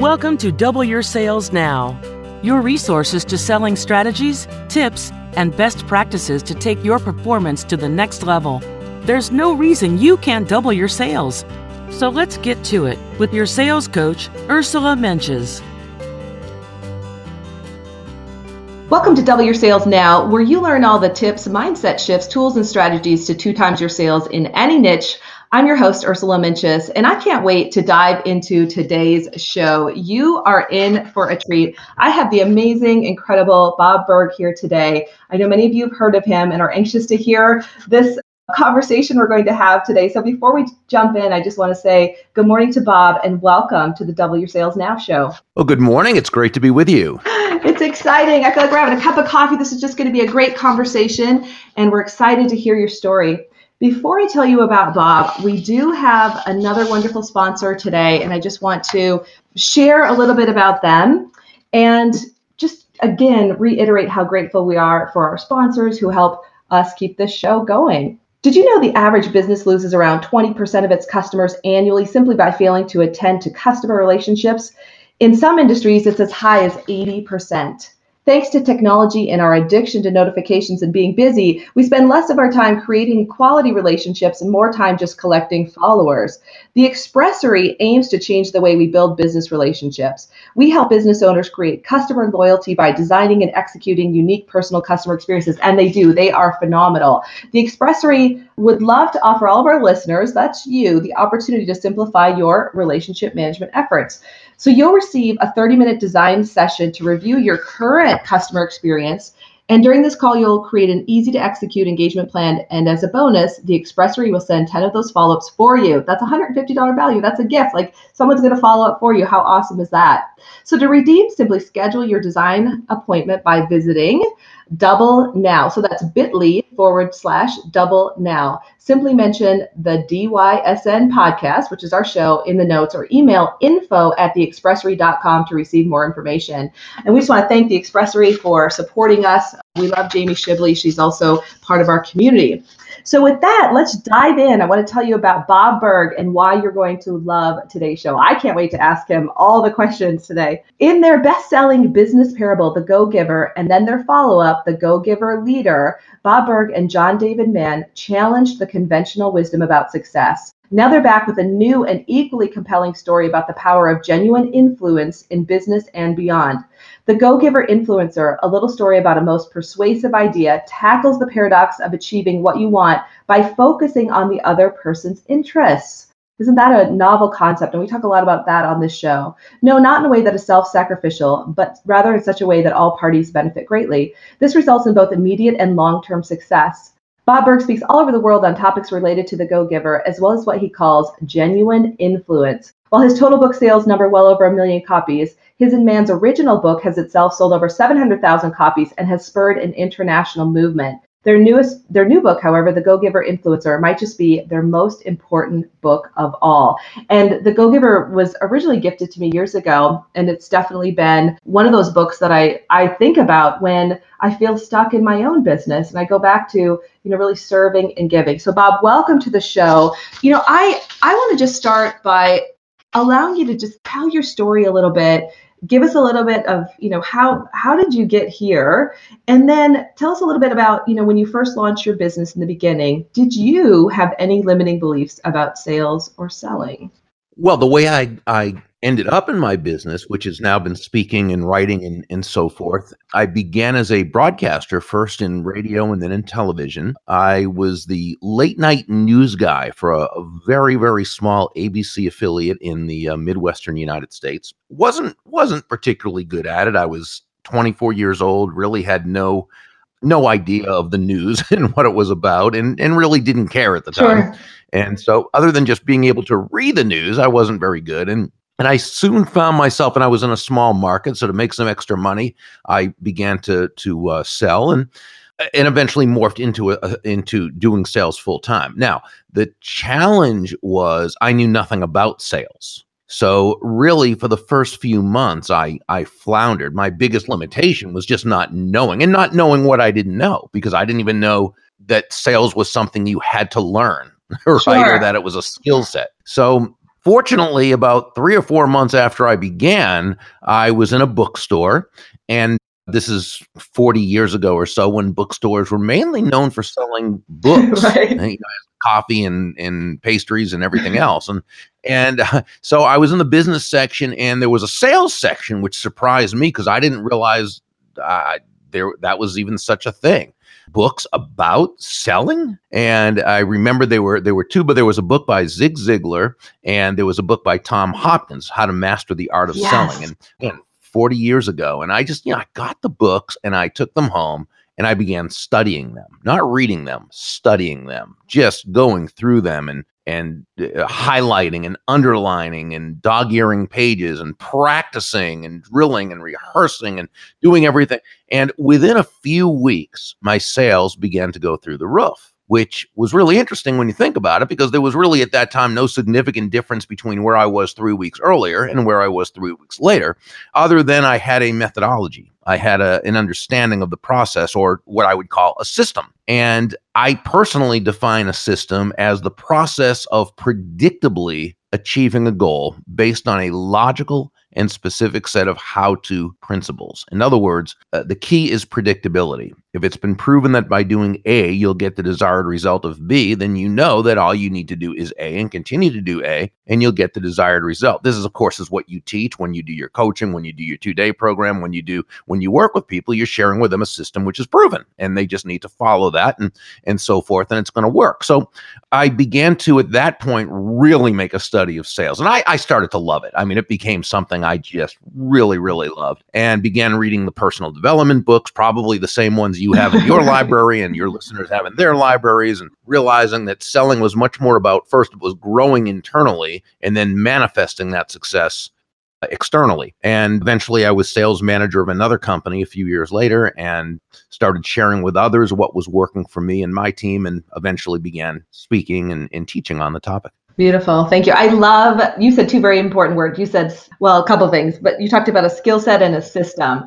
Welcome to Double Your Sales Now, your resources to selling strategies, tips, and best practices to take your performance to the next level. There's no reason you can't double your sales. So let's get to it with your sales coach, Ursula Menches. Welcome to Double Your Sales Now, where you learn all the tips, mindset shifts, tools, and strategies to 2x your sales in any niche. I'm your host, Ursula Minches, and I can't wait to dive into today's show. You are in for a treat. I have the amazing, incredible Bob Burg here today. I know many of you have heard of him and are anxious to hear this conversation we're going to have today. So before we jump in, I just want to say good morning to Bob and welcome to the Double Your Sales Now show. Well, good morning. It's great to be with you. It's exciting. I feel like we're having a cup of coffee. This is just going to be a great conversation, and we're excited to hear your story. Before I tell you about Bob, we do have another wonderful sponsor today, and I just want to share a little bit about them and just, again, reiterate how grateful we are for our sponsors who help us keep this show going. Did you know the average business loses around 20% of its customers annually simply by failing to attend to customer relationships? In some industries, it's as high as 80%. Thanks to technology and our addiction to notifications and being busy, we spend less of our time creating quality relationships and more time just collecting followers. The Expressory aims to change the way we build business relationships. We help business owners create customer loyalty by designing and executing unique personal customer experiences, and they do. They are phenomenal. The Expressory would love to offer all of our listeners, that's you, the opportunity to simplify your relationship management efforts. So you'll receive a 30-minute design session to review your current customer experience. And during this call, you'll create an easy-to-execute engagement plan. And as a bonus, the Expressory will send 10 of those follow-ups for you. That's $150 value. That's a gift. Like, someone's going to follow up for you. How awesome is that? So to redeem, simply schedule your design appointment by visiting Double Now. So that's bit.ly/double now. Simply mention the DYSN podcast, which is our show, in the notes, or email info@theexpressory.com to receive more information. And we just want to thank the Expressory for supporting us. We love Jamie Shibley. She's also part of our community. So with that, let's dive in. I want to tell you about Bob Burg and why you're going to love today's show. I can't wait to ask him all the questions today. In their best-selling business parable, The Go-Giver, and then their follow-up, The Go-Giver Leader, Bob Burg and John David Mann challenged the conventional wisdom about success. Now they're back with a new and equally compelling story about the power of genuine influence in business and beyond. The Go-Giver Influencer, a little story about a most persuasive idea, tackles the paradox of achieving what you want by focusing on the other person's interests. Isn't that a novel concept? And we talk a lot about that on this show. No, not in a way that is self-sacrificial, but rather in such a way that all parties benefit greatly. This results in both immediate and long-term success. Bob Burg speaks all over the world on topics related to the Go-Giver, as well as what he calls genuine influence. While his total book sales number well over 1 million copies, his and Mann's original book has itself sold over 700,000 copies and has spurred an international movement. Their new book, however, The Go-Giver Influencer, might just be their most important book of all. And The Go-Giver was originally gifted to me years ago, and it's definitely been one of those books that I think about when I feel stuck in my own business, and I go back to, really serving and giving. So Bob, welcome to the show. I want to just start by allowing you to just tell your story a little bit. Give us a little bit of, you know, how did you get here? And then tell us a little bit about, you know, when you first launched your business in the beginning, did you have any limiting beliefs about sales or selling? Well, the way I ended up in my business, which has now been speaking and writing and so forth, I began as a broadcaster, first in radio and then in television. I was the late night news guy for a very, very small ABC affiliate in the Midwestern United States. Wasn't particularly good at it. I was 24 years old, really had no idea of the news and what it was about, and really didn't care at the time. Sure. And so other than just being able to read the news, I wasn't very good. And I soon found myself, and I was in a small market, so to make some extra money, I began to sell and eventually morphed into doing sales full time. Now, the challenge was I knew nothing about sales. So really, for the first few months, I floundered. My biggest limitation was just not knowing, and not knowing what I didn't know, because I didn't even know that sales was something you had to learn, right? Sure. Or that it was a skill set. So fortunately, about 3 or 4 months after I began, I was in a bookstore, and this is 40 years ago or so, when bookstores were mainly known for selling books, right? You know, coffee and pastries and everything else. And so I was in the business section, and there was a sales section, which surprised me because I didn't realize that was even such a thing. Books about selling. And I remember there were two, but there was a book by Zig Ziglar and there was a book by Tom Hopkins, How to Master the Art of Yes. Selling. And 40 years ago. And I just, you know, I got the books and I took them home and I began studying them, not reading them, studying them, just going through them and highlighting and underlining and dog-earing pages and practicing and drilling and rehearsing and doing everything. And within a few weeks, my sales began to go through the roof, which was really interesting when you think about it, because there was really at that time no significant difference between where I was 3 weeks earlier and where I was 3 weeks later, other than I had a methodology. I had an understanding of the process, or what I would call a system. And I personally define a system as the process of predictably achieving a goal based on a logical and specific set of how-to principles. In other words, the key is predictability. If it's been proven that by doing A, you'll get the desired result of B, then you know that all you need to do is A and continue to do A, and you'll get the desired result. This is, of course, is what you teach when you do your coaching, when you do your two-day program, when you work with people, you're sharing with them a system which is proven, and they just need to follow that and so forth, and it's going to work. So I began to, at that point, really make a study of sales, and I started to love it. I mean, it became something I just really, really loved, and began reading the personal development books, probably the same ones you have in your library and your listeners have in their libraries, and realizing that selling was much more about, first, it was growing internally and then manifesting that success externally. And eventually I was sales manager of another company a few years later and started sharing with others what was working for me and my team, and eventually began speaking and teaching on the topic. Beautiful. Thank you. I love, you said two very important words. You said, well, a couple of things, but you talked about a skill set and a system.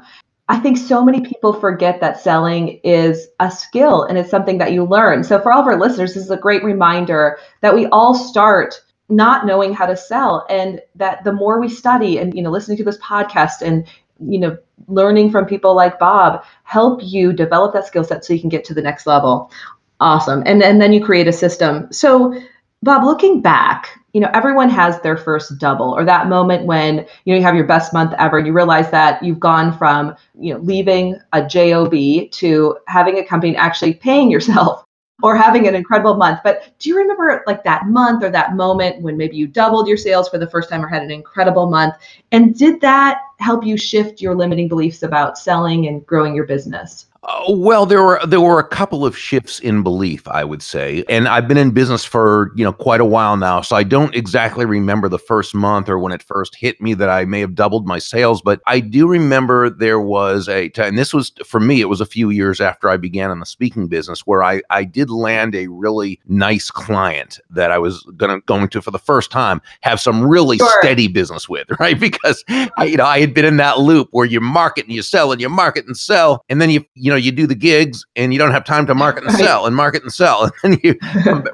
I think so many people forget that selling is a skill and it's something that you learn. So for all of our listeners, this is a great reminder that we all start not knowing how to sell, and that the more we study and, you know, listening to this podcast and, you know, learning from people like Bob, help you develop that skill set so you can get to the next level. Awesome. And then you create a system. So Bob, looking back, you know, everyone has their first double, or that moment when, you know, you have your best month ever and you realize that you've gone from, you know, leaving a job to having a company and actually paying yourself, or having an incredible month. But do you remember like that month or that moment when maybe you doubled your sales for the first time or had an incredible month? And did that help you shift your limiting beliefs about selling and growing your business? Well, there were a couple of shifts in belief, I would say. And I've been in business for, you know, quite a while now, so I don't exactly remember the first month or when it first hit me that I may have doubled my sales. But I do remember there was a time, and this was, for me, it was a few years after I began in the speaking business, where I did land a really nice client that I was going to, for the first time, have some really Sure. steady business with, right? Because I had been in that loop where you market and you sell and you market and sell, and then you you do the gigs and you don't have time to market and sell and market and sell. And you,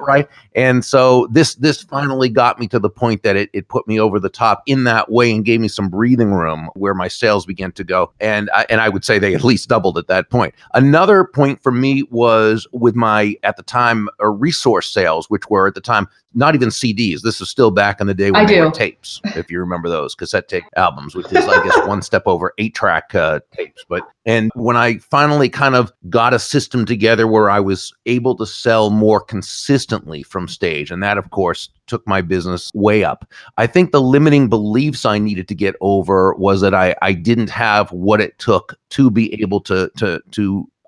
right. And so this finally got me to the point that it put me over the top in that way and gave me some breathing room where my sales began to go. And I would say they at least doubled at that point. Another point for me was with my, at the time, resource sales, which were at the time, not even CDs. This was still back in the day when there were tapes, if you remember those, cassette tape albums, which is, I guess, one step over 8-track tapes. And when I finally kind of got a system together where I was able to sell more consistently from stage, and that, of course, took my business way up. I think the limiting beliefs I needed to get over was that I didn't have what it took to be able to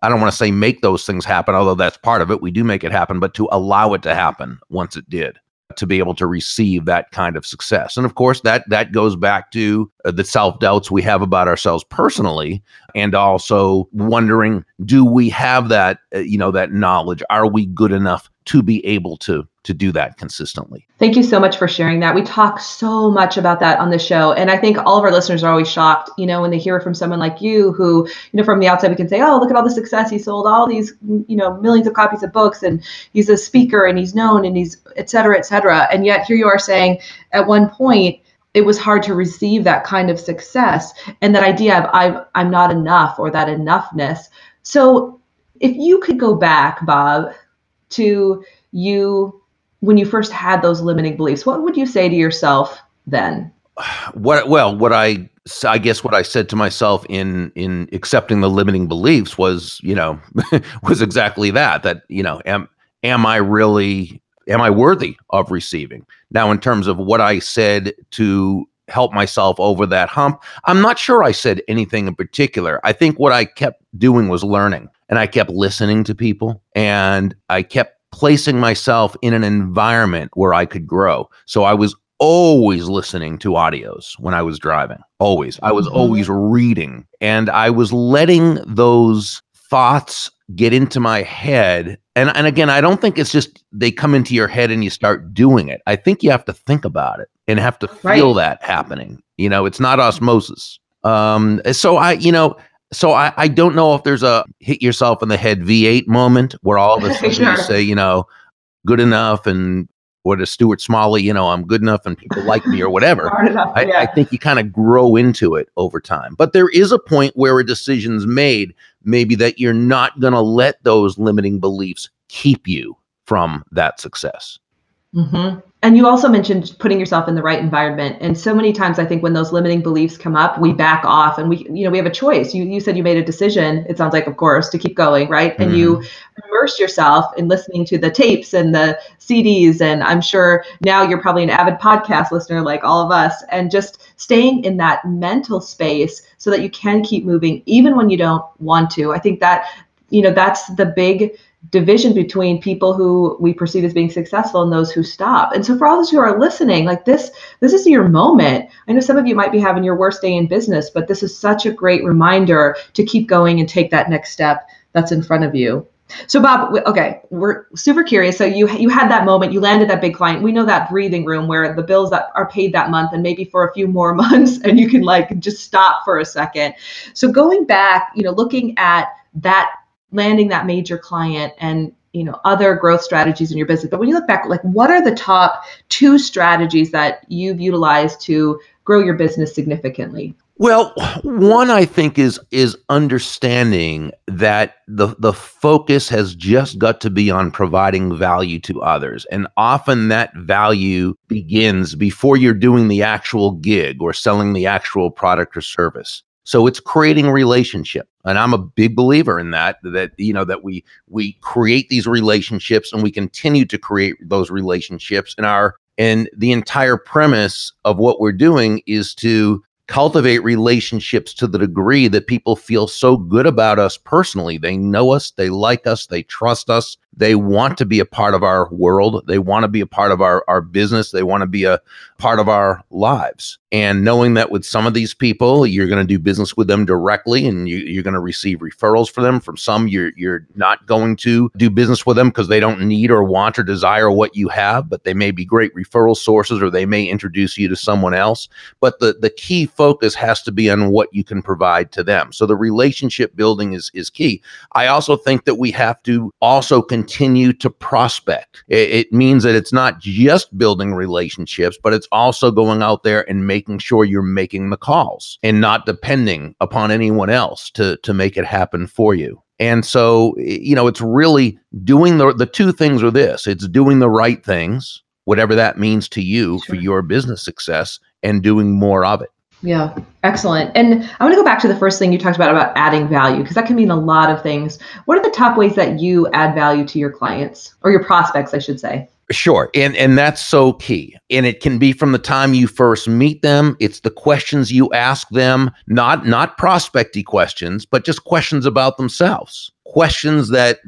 I don't want to say make those things happen, although that's part of it. We do make it happen, but to allow it to happen once it did, to be able to receive that kind of success. And of course, that goes back to the self-doubts we have about ourselves personally, and also wondering, do we have that, that knowledge? Are we good enough to be able to do that consistently? Thank you so much for sharing that. We talk so much about that on the show. And I think all of our listeners are always shocked, when they hear from someone like you who, from the outside, we can say, oh, look at all the success. He sold all these, millions of copies of books, and he's a speaker, and he's known, and he's et cetera, et cetera. And yet here you are saying at one point, it was hard to receive that kind of success, and that idea of I'm not enough, or that enoughness. So if you could go back, Bob, to you when you first had those limiting beliefs, what would you say to yourself then? What I said to myself in accepting the limiting beliefs was, was exactly that, am I worthy of receiving? Now, in terms of what I said to help myself over that hump, I'm not sure I said anything in particular. I think what I kept doing was learning, and I kept listening to people, and I kept placing myself in an environment where I could grow. So I was always listening to audios when I was driving, always. I was always reading, and I was letting those thoughts get into my head. And again, I don't think it's just they come into your head and you start doing it. I think you have to think about it and have to feel that happening. It's not osmosis. So I don't know if there's a hit yourself in the head V8 moment where all of a sudden you say, good enough, and or to Stuart Smalley, I'm good enough and people like me or whatever. I think you kind of grow into it over time. But there is a point where a decision's made, maybe, that you're not going to let those limiting beliefs keep you from that success. Mm-hmm. And you also mentioned putting yourself in the right environment. And so many times, I think when those limiting beliefs come up, we back off, and we have a choice. You said you made a decision, it sounds like, of course, to keep going, right? Mm-hmm. And you immerse yourself in listening to the tapes and the CDs. And I'm sure now you're probably an avid podcast listener like all of us, and just staying in that mental space so that you can keep moving, even when you don't want to. I think that, that's the big division between people who we perceive as being successful and those who stop. And so for all those who are listening, like this is your moment. I know some of you might be having your worst day in business, but this is such a great reminder to keep going and take that next step that's in front of you. So Bob, okay, we're super curious. So you had that moment, you landed that big client. We know that breathing room where the bills that are paid that month and maybe for a few more months, and you can just stop for a second. So going back, looking at that, landing that major client and, other growth strategies in your business. But when you look back, what are the top 2 strategies that you've utilized to grow your business significantly? Well, one, I think, is understanding that the focus has just got to be on providing value to others. And often that value begins before you're doing the actual gig or selling the actual product or service. So it's creating relationship. And I'm a big believer in that we create these relationships, and we continue to create those relationships. And the entire premise of what we're doing is to cultivate relationships to the degree that people feel so good about us personally. They know us, they like us, they trust us, They want to be a part of our world. They want to be a part of our business. They want to be a part of our lives. And knowing that with some of these people, you're going to do business with them directly, and you're going to receive referrals for them. From some, you're not going to do business with them because they don't need or want or desire what you have, but they may be great referral sources, or they may introduce you to someone else. But the key focus has to be on what you can provide to them. So the relationship building is key. I also think that we have to also continue to prospect. It means that it's not just building relationships, but it's also going out there and making sure you're making the calls and not depending upon anyone else to make it happen for you. And so, you know, it's really doing the two things are this. It's doing the right things, whatever that means to you for your business success, and doing more of it. Yeah. Excellent. And I want to go back to the first thing you talked about adding value, because that can mean a lot of things. What are the top ways that you add value to your clients, or your prospects, I should say? Sure. And that's so key. And it can be from the time you first meet them. It's the questions you ask them, not prospect-y questions, but just questions about themselves, questions that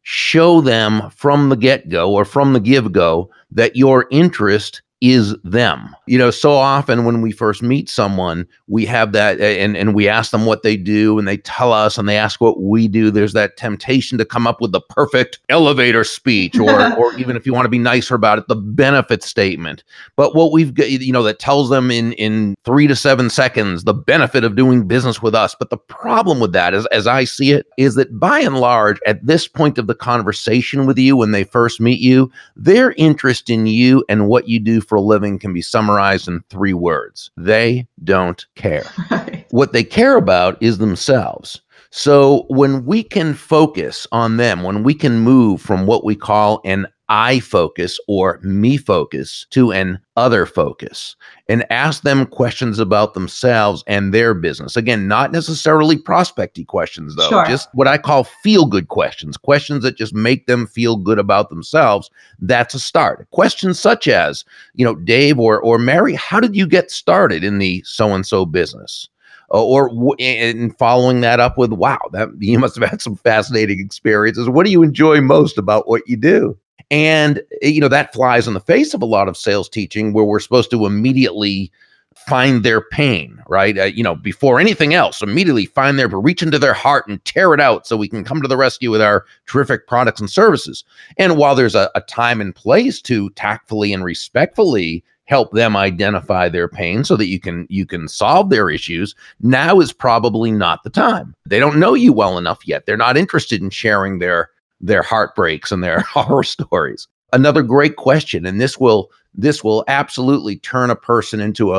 show them from the get-go or from the give-go that your interest is them. You know, so often when we first meet someone, we have that and we ask them what they do, and they tell us, and they ask what we do. There's that temptation to come up with the perfect elevator speech, or even if you want to be nicer about it, the benefit statement. But what we've got, you know, that tells them in 3 to 7 seconds, the benefit of doing business with us. But the problem with that is, as I see it, is that by and large, at this point of the conversation with you, when they first meet you, their interest in you and what you do for a living can be summarized in 3 words. They don't care. Right. What they care about is themselves. So when we can focus on them, when we can move from what we call an I focus or me focus to an other focus, and ask them questions about themselves and their business. Again, not necessarily prospecty questions, though, just what I call feel-good questions, questions that just make them feel good about themselves. That's a start. Questions such as, you know, Dave or Mary, how did you get started in the so-and-so business? And following that up with, wow, that you must have had some fascinating experiences. What do you enjoy most about what you do? And, you know, that flies in the face of a lot of sales teaching where we're supposed to immediately find their pain, right? Before anything else, immediately find their, reach into their heart and tear it out so we can come to the rescue with our terrific products and services. And while there's a time and place to tactfully and respectfully help them identify their pain so that you can solve their issues, now is probably not the time. They don't know you well enough yet. They're not interested in sharing their heartbreaks and their horror stories. Another great question, and this will absolutely turn a person into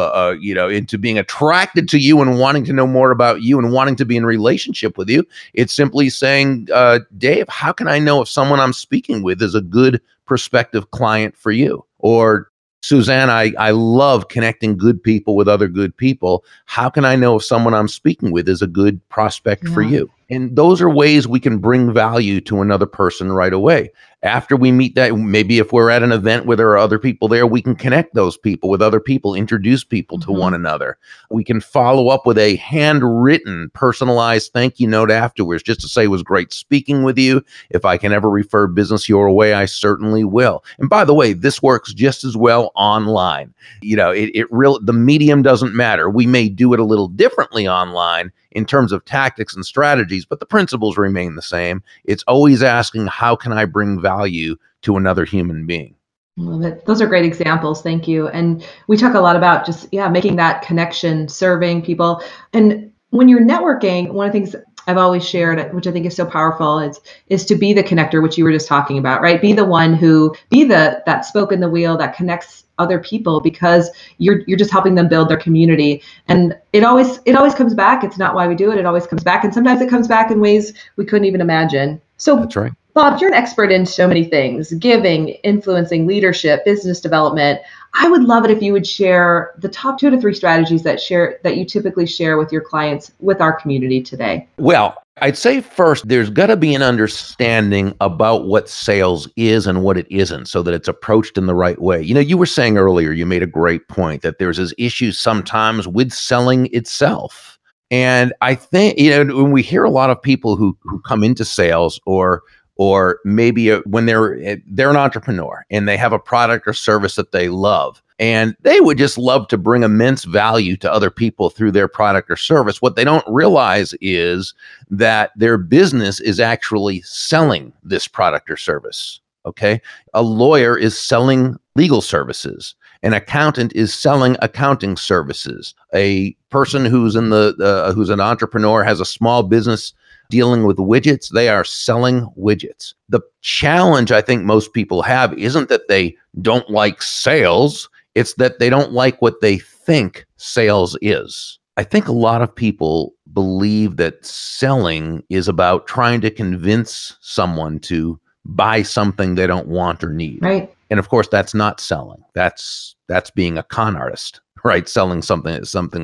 into being attracted to you and wanting to know more about you and wanting to be in relationship with you. It's simply saying, Dave, how can I know if someone I'm speaking with is a good prospective client for you? Or Suzanne, I love connecting good people with other good people. How can I know if someone I'm speaking with is a good prospect for you? And those are ways we can bring value to another person right away. After we meet that, maybe if we're at an event where there are other people there, we can connect those people with other people, introduce people to one another. We can follow up with a handwritten, personalized thank you note afterwards, just to say it was great speaking with you. If I can ever refer business your way, I certainly will. And by the way, this works just as well online. You know, the medium doesn't matter. We may do it a little differently online in terms of tactics and strategies, but the principles remain the same. It's always asking, how can I bring value to another human being? Those are great examples. Thank you. And we talk a lot about just, making that connection, serving people. And when you're networking, one of the things I've always shared, which I think is so powerful, is to be the connector, which you were just talking about, right? Be the one who, that spoke in the wheel that connects other people, because you're just helping them build their community. And it always comes back. It's not why we do it. It always comes back. And sometimes it comes back in ways we couldn't even imagine. So that's right. Bob, you're an expert in so many things: giving, influencing, leadership, business development. I would love it if you would share the top 2 to 3 strategies that you typically share with your clients, with our community today. Well, I'd say first, there's got to be an understanding about what sales is and what it isn't, so that it's approached in the right way. You know, you were saying earlier, you made a great point that there's this issue sometimes with selling itself. And I think, you know, when we hear a lot of people who come into sales or or maybe when they're an entrepreneur and they have a product or service that they love, and they would just love to bring immense value to other people through their product or service. What they don't realize is that their business is actually selling this product or service. Okay. A lawyer is selling legal services. An accountant is selling accounting services. A person who's who's an entrepreneur, has a small business dealing with widgets, they are selling widgets. The challenge I think most people have isn't that they don't like sales. It's that they don't like what they think sales is. I think a lot of people believe that selling is about trying to convince someone to buy something they don't want or need. Right. And of course, that's not selling. That's being a con artist, right? Selling something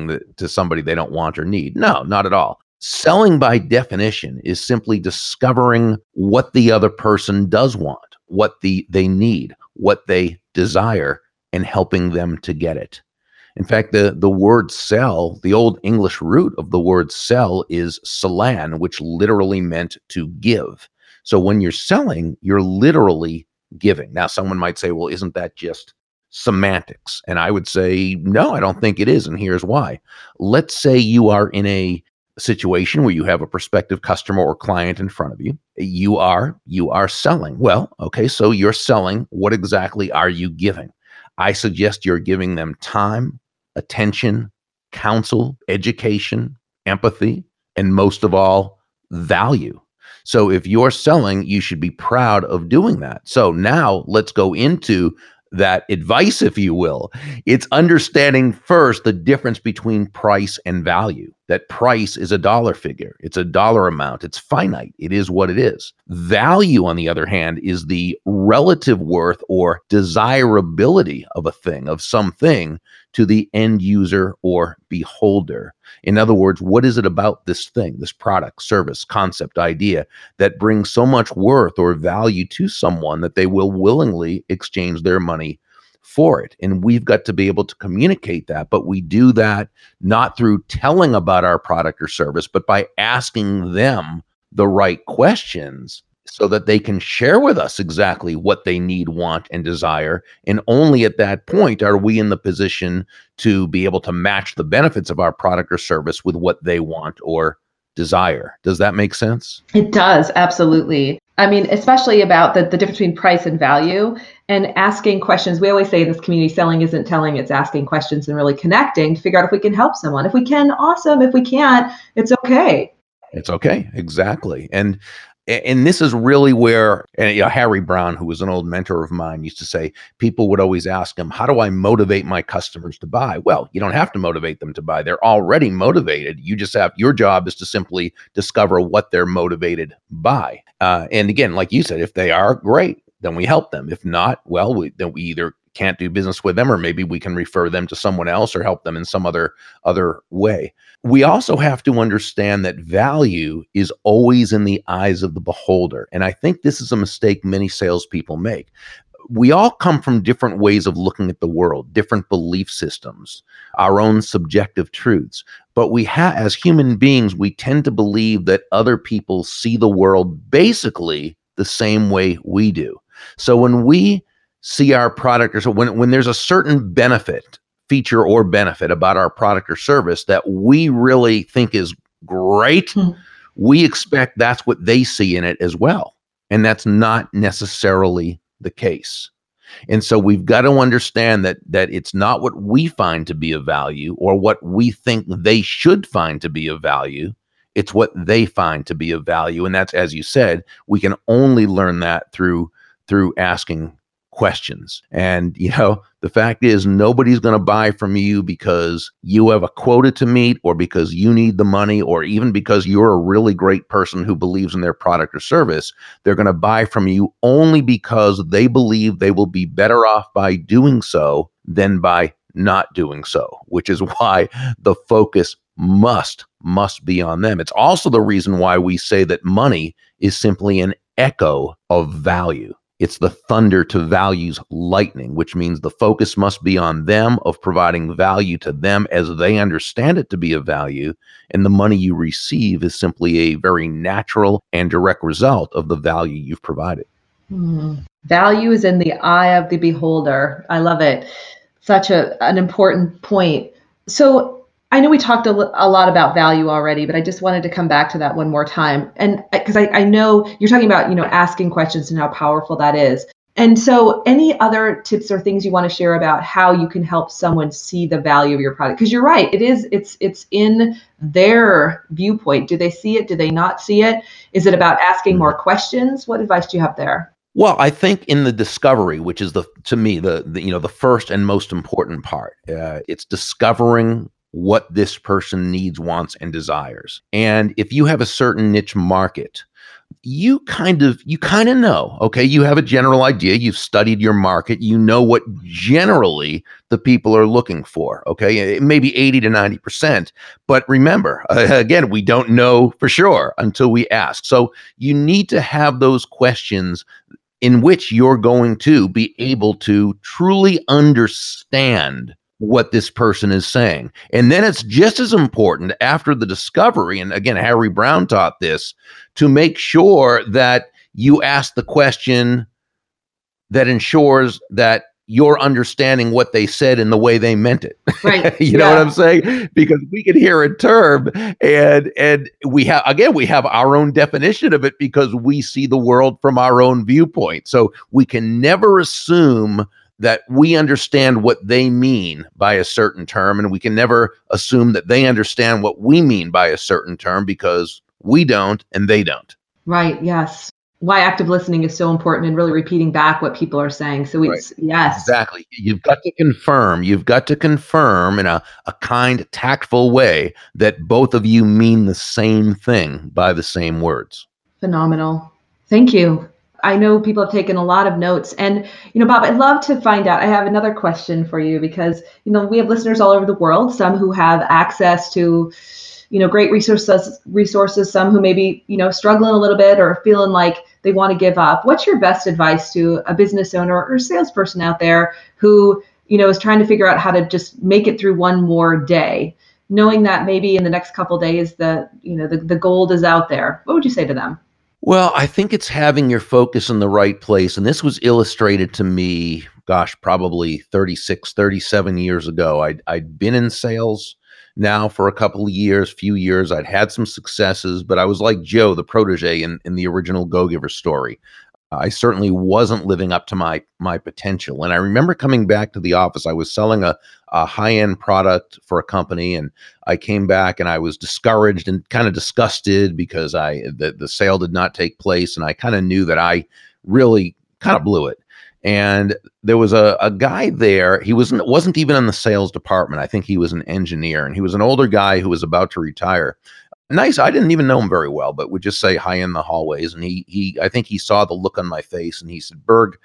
that, to somebody they don't want or need. No, not at all. Selling by definition is simply discovering what the other person does want, what they need, what they desire, and helping them to get it. In fact, the word sell, the old English root of the word sell is salan, which literally meant to give. So when you're selling, you're literally giving. Now, someone might say, well, isn't that just semantics? And I would say, no, I don't think it is. And here's why. Let's say you are in a situation where you have a prospective customer or client in front of you. You are selling. Well, okay, so you're selling. What exactly are you giving? I suggest you're giving them time, attention, counsel, education, empathy, and most of all, value. So if you're selling, you should be proud of doing that. So now let's go into that advice, if you will. It's understanding first the difference between price and value. That price is a dollar figure. It's a dollar amount. It's finite. It is what it is. Value, on the other hand, is the relative worth or desirability of a thing, of something, to the end user or beholder. In other words, what is it about this thing, this product, service, concept, idea, that brings so much worth or value to someone that they will willingly exchange their money for it? And we've got to be able to communicate that, but we do that not through telling about our product or service, but by asking them the right questions so that they can share with us exactly what they need, want, and desire. And only at that point are we in the position to be able to match the benefits of our product or service with what they want or desire. Does that make sense? It does. Absolutely. I mean, especially about the difference between price and value and asking questions. We always say in this community, selling isn't telling, it's asking questions and really connecting to figure out if we can help someone. If we can, awesome. If we can't, it's okay. It's okay. Exactly. And this is really where, and you know, Harry Brown, who was an old mentor of mine, used to say, people would always ask him, how do I motivate my customers to buy? Well, you don't have to motivate them to buy. They're already motivated. You just have, your job is to simply discover what they're motivated by. And again, like you said, if they are, great, then we help them. If not, well, then we either can't do business with them, or maybe we can refer them to someone else or help them in some other way. We also have to understand that value is always in the eyes of the beholder. And I think this is a mistake many salespeople make. We all come from different ways of looking at the world, different belief systems, our own subjective truths. But we as human beings, we tend to believe that other people see the world basically the same way we do. So when we see our product, or so when there's a certain benefit, feature or benefit about our product or service that we really think is great, we expect that's what they see in it as well. And that's not necessarily the case. And so we've got to understand that it's not what we find to be of value or what we think they should find to be of value. It's what they find to be of value. And that's, as you said, we can only learn that through asking questions. And, you know, the fact is nobody's going to buy from you because you have a quota to meet or because you need the money or even because you're a really great person who believes in their product or service. They're going to buy from you only because they believe they will be better off by doing so than by not doing so, which is why the focus must be on them. It's also the reason why we say that money is simply an echo of value. It's the thunder to values lightning, which means the focus must be on them, of providing value to them as they understand it to be of value. And the money you receive is simply a very natural and direct result of the value you've provided. Value is in the eye of the beholder. I love it. Such an important point. So I know we talked a lot about value already, but I just wanted to come back to that one more time. And because I know you're talking about, asking questions and how powerful that is. And so any other tips or things you want to share about how you can help someone see the value of your product? Because you're right, it's in their viewpoint. Do they see it? Do they not see it? Is it about asking more questions? What advice do you have there? Well, I think in the discovery, which is the first and most important part, it's discovering what this person needs, wants, and desires. And if you have a certain niche market, you kind of know, okay, you have a general idea, you've studied your market, you know what generally the people are looking for, okay, maybe 80 to 90%. But remember, again, we don't know for sure until we ask. So you need to have those questions in which you're going to be able to truly understand what this person is saying. And then it's just as important after the discovery, and again, Harry Brown taught this, to make sure that you ask the question that ensures that you're understanding what they said in the way they meant it. Right. you know what I'm saying? Because we can hear a term and we have our own definition of it because we see the world from our own viewpoint. So we can never assume that we understand what they mean by a certain term, and we can never assume that they understand what we mean by a certain term, because we don't and they don't. Right, yes. Why active listening is so important, and really repeating back what people are saying. So it's, right. Yes. Exactly. You've got to confirm in a kind, tactful way that both of you mean the same thing by the same words. Phenomenal. Thank you. I know people have taken a lot of notes, and, Bob, I'd love to find out. I have another question for you because, we have listeners all over the world, some who have access to, great resources, some who maybe, struggling a little bit or feeling like they want to give up. What's your best advice to a business owner or salesperson out there who, is trying to figure out how to just make it through one more day, knowing that maybe in the next couple of days, the gold is out there? What would you say to them? Well, I think it's having your focus in the right place. And this was illustrated to me, probably 36, 37 years ago. I'd been in sales now for a few years. I'd had some successes, but I was like Joe, the protege in the original Go-Giver story. I certainly wasn't living up to my potential. And I remember coming back to the office. I was selling a high-end product for a company, and I came back and I was discouraged and kind of disgusted because the sale did not take place, and I kind of knew that I really kind of blew it. And there was a guy there. He wasn't even in the sales department. I think he was an engineer, and he was an older guy who was about to retire. Nice. I didn't even know him very well, but would just say hi in the hallways. And I think he saw the look on my face, and he said, "Burg,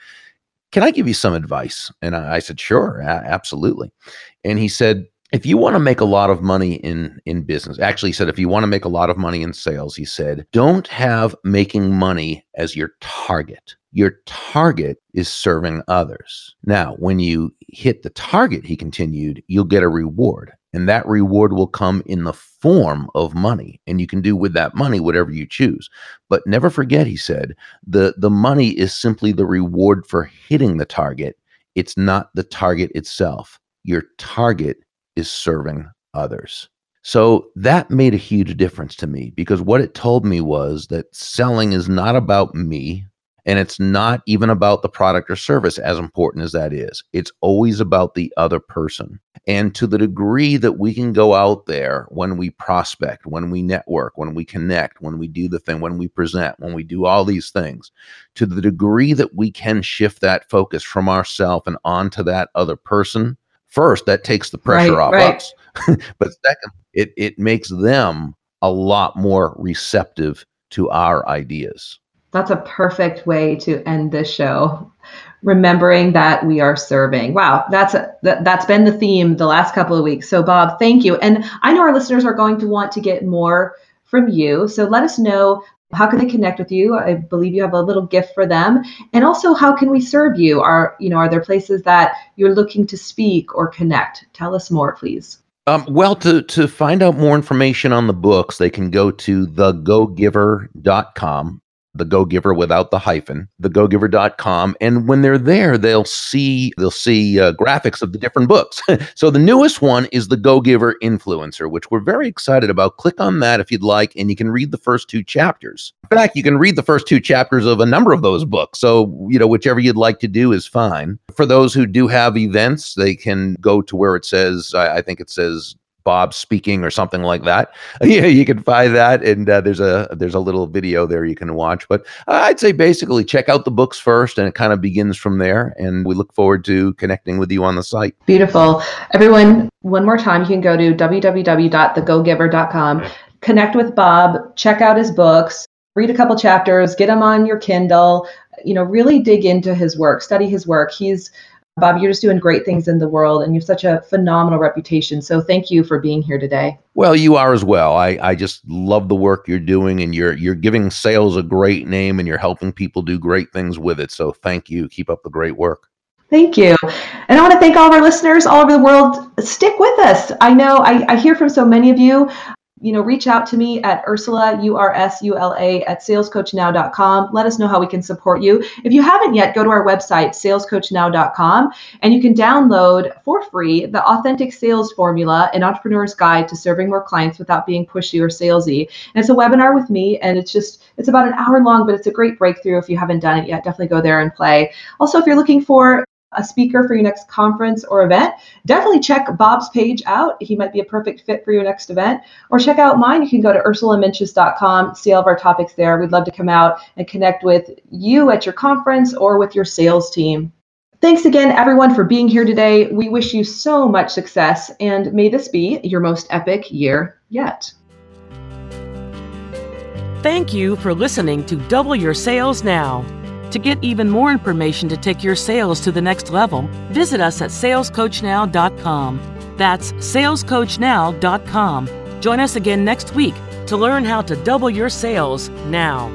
can I give you some advice?" And I said, "Sure, absolutely." And he said, "If you want to make a lot of money in business," actually he said, "if you want to make a lot of money in sales," he said, "don't have making money as your target. Your target is serving others. Now, when you hit the target," he continued, "you'll get a reward. And that reward will come in the form of money. And you can do with that money whatever you choose. But never forget," he said, the money is simply the reward for hitting the target. It's not the target itself. Your target is serving others." So that made a huge difference to me, because what it told me was that selling is not about me. And it's not even about the product or service, as important as that is. It's always about the other person. And to the degree that we can go out there when we prospect, when we network, when we connect, when we do the thing, when we present, when we do all these things, to the degree that we can shift that focus from ourselves and onto that other person, first, that takes the pressure off us. But second, it makes them a lot more receptive to our ideas. That's a perfect way to end this show. Remembering that we are serving. Wow, that's been the theme the last couple of weeks. So Bob, thank you. And I know our listeners are going to want to get more from you. So let us know How can they connect with you? I believe you have a little gift for them. And also, how can we serve you? Are there places that you're looking to speak or connect? Tell us more, please. Well, to find out more information on the books, they can go to thegogiver.com, the Go-Giver without the hyphen, thegogiver.com. And when they're there, they'll see graphics of the different books. So the newest one is The Go-Giver Influencer, which we're very excited about. Click on that if you'd like, and you can read the first two chapters. In fact, you can read the first two chapters of a number of those books. So, whichever you'd like to do is fine. For those who do have events, they can go to where it says, I think it says, Bob speaking or something like that. Yeah, you can find that, and there's a little video there you can watch. But I'd say basically check out the books first, and it kind of begins from there. And we look forward to connecting with you on the site. Beautiful, everyone. One more time, you can go to www.thegogiver.com, connect with Bob, check out his books, read a couple chapters, get them on your Kindle. Really dig into his work, study his work. Bob, you're just doing great things in the world, and you have such a phenomenal reputation. So thank you for being here today. Well, you are as well. I just love the work you're doing, and you're giving sales a great name, and you're helping people do great things with it. So thank you. Keep up the great work. Thank you. And I want to thank all of our listeners all over the world. Stick with us. I know I hear from so many of you. Reach out to me at Ursula, URSULA, at salescoachnow.com. Let us know how we can support you. If you haven't yet, go to our website, salescoachnow.com, and you can download for free the Authentic Sales Formula, an entrepreneur's guide to serving more clients without being pushy or salesy. And it's a webinar with me, and it's about an hour long, but it's a great breakthrough. If you haven't done it yet, definitely go there and play. Also, if you're looking for a speaker for your next conference or event, definitely check Bob's page out. He might be a perfect fit for your next event. Or check out mine. You can go to ursulaminches.com, see all of our topics there. We'd love to come out and connect with you at your conference or with your sales team. Thanks again, everyone, for being here today. We wish you so much success, and may this be your most epic year yet. Thank you for listening to Double Your Sales Now. To get even more information to take your sales to the next level, visit us at salescoachnow.com. That's salescoachnow.com. Join us again next week to learn how to double your sales now.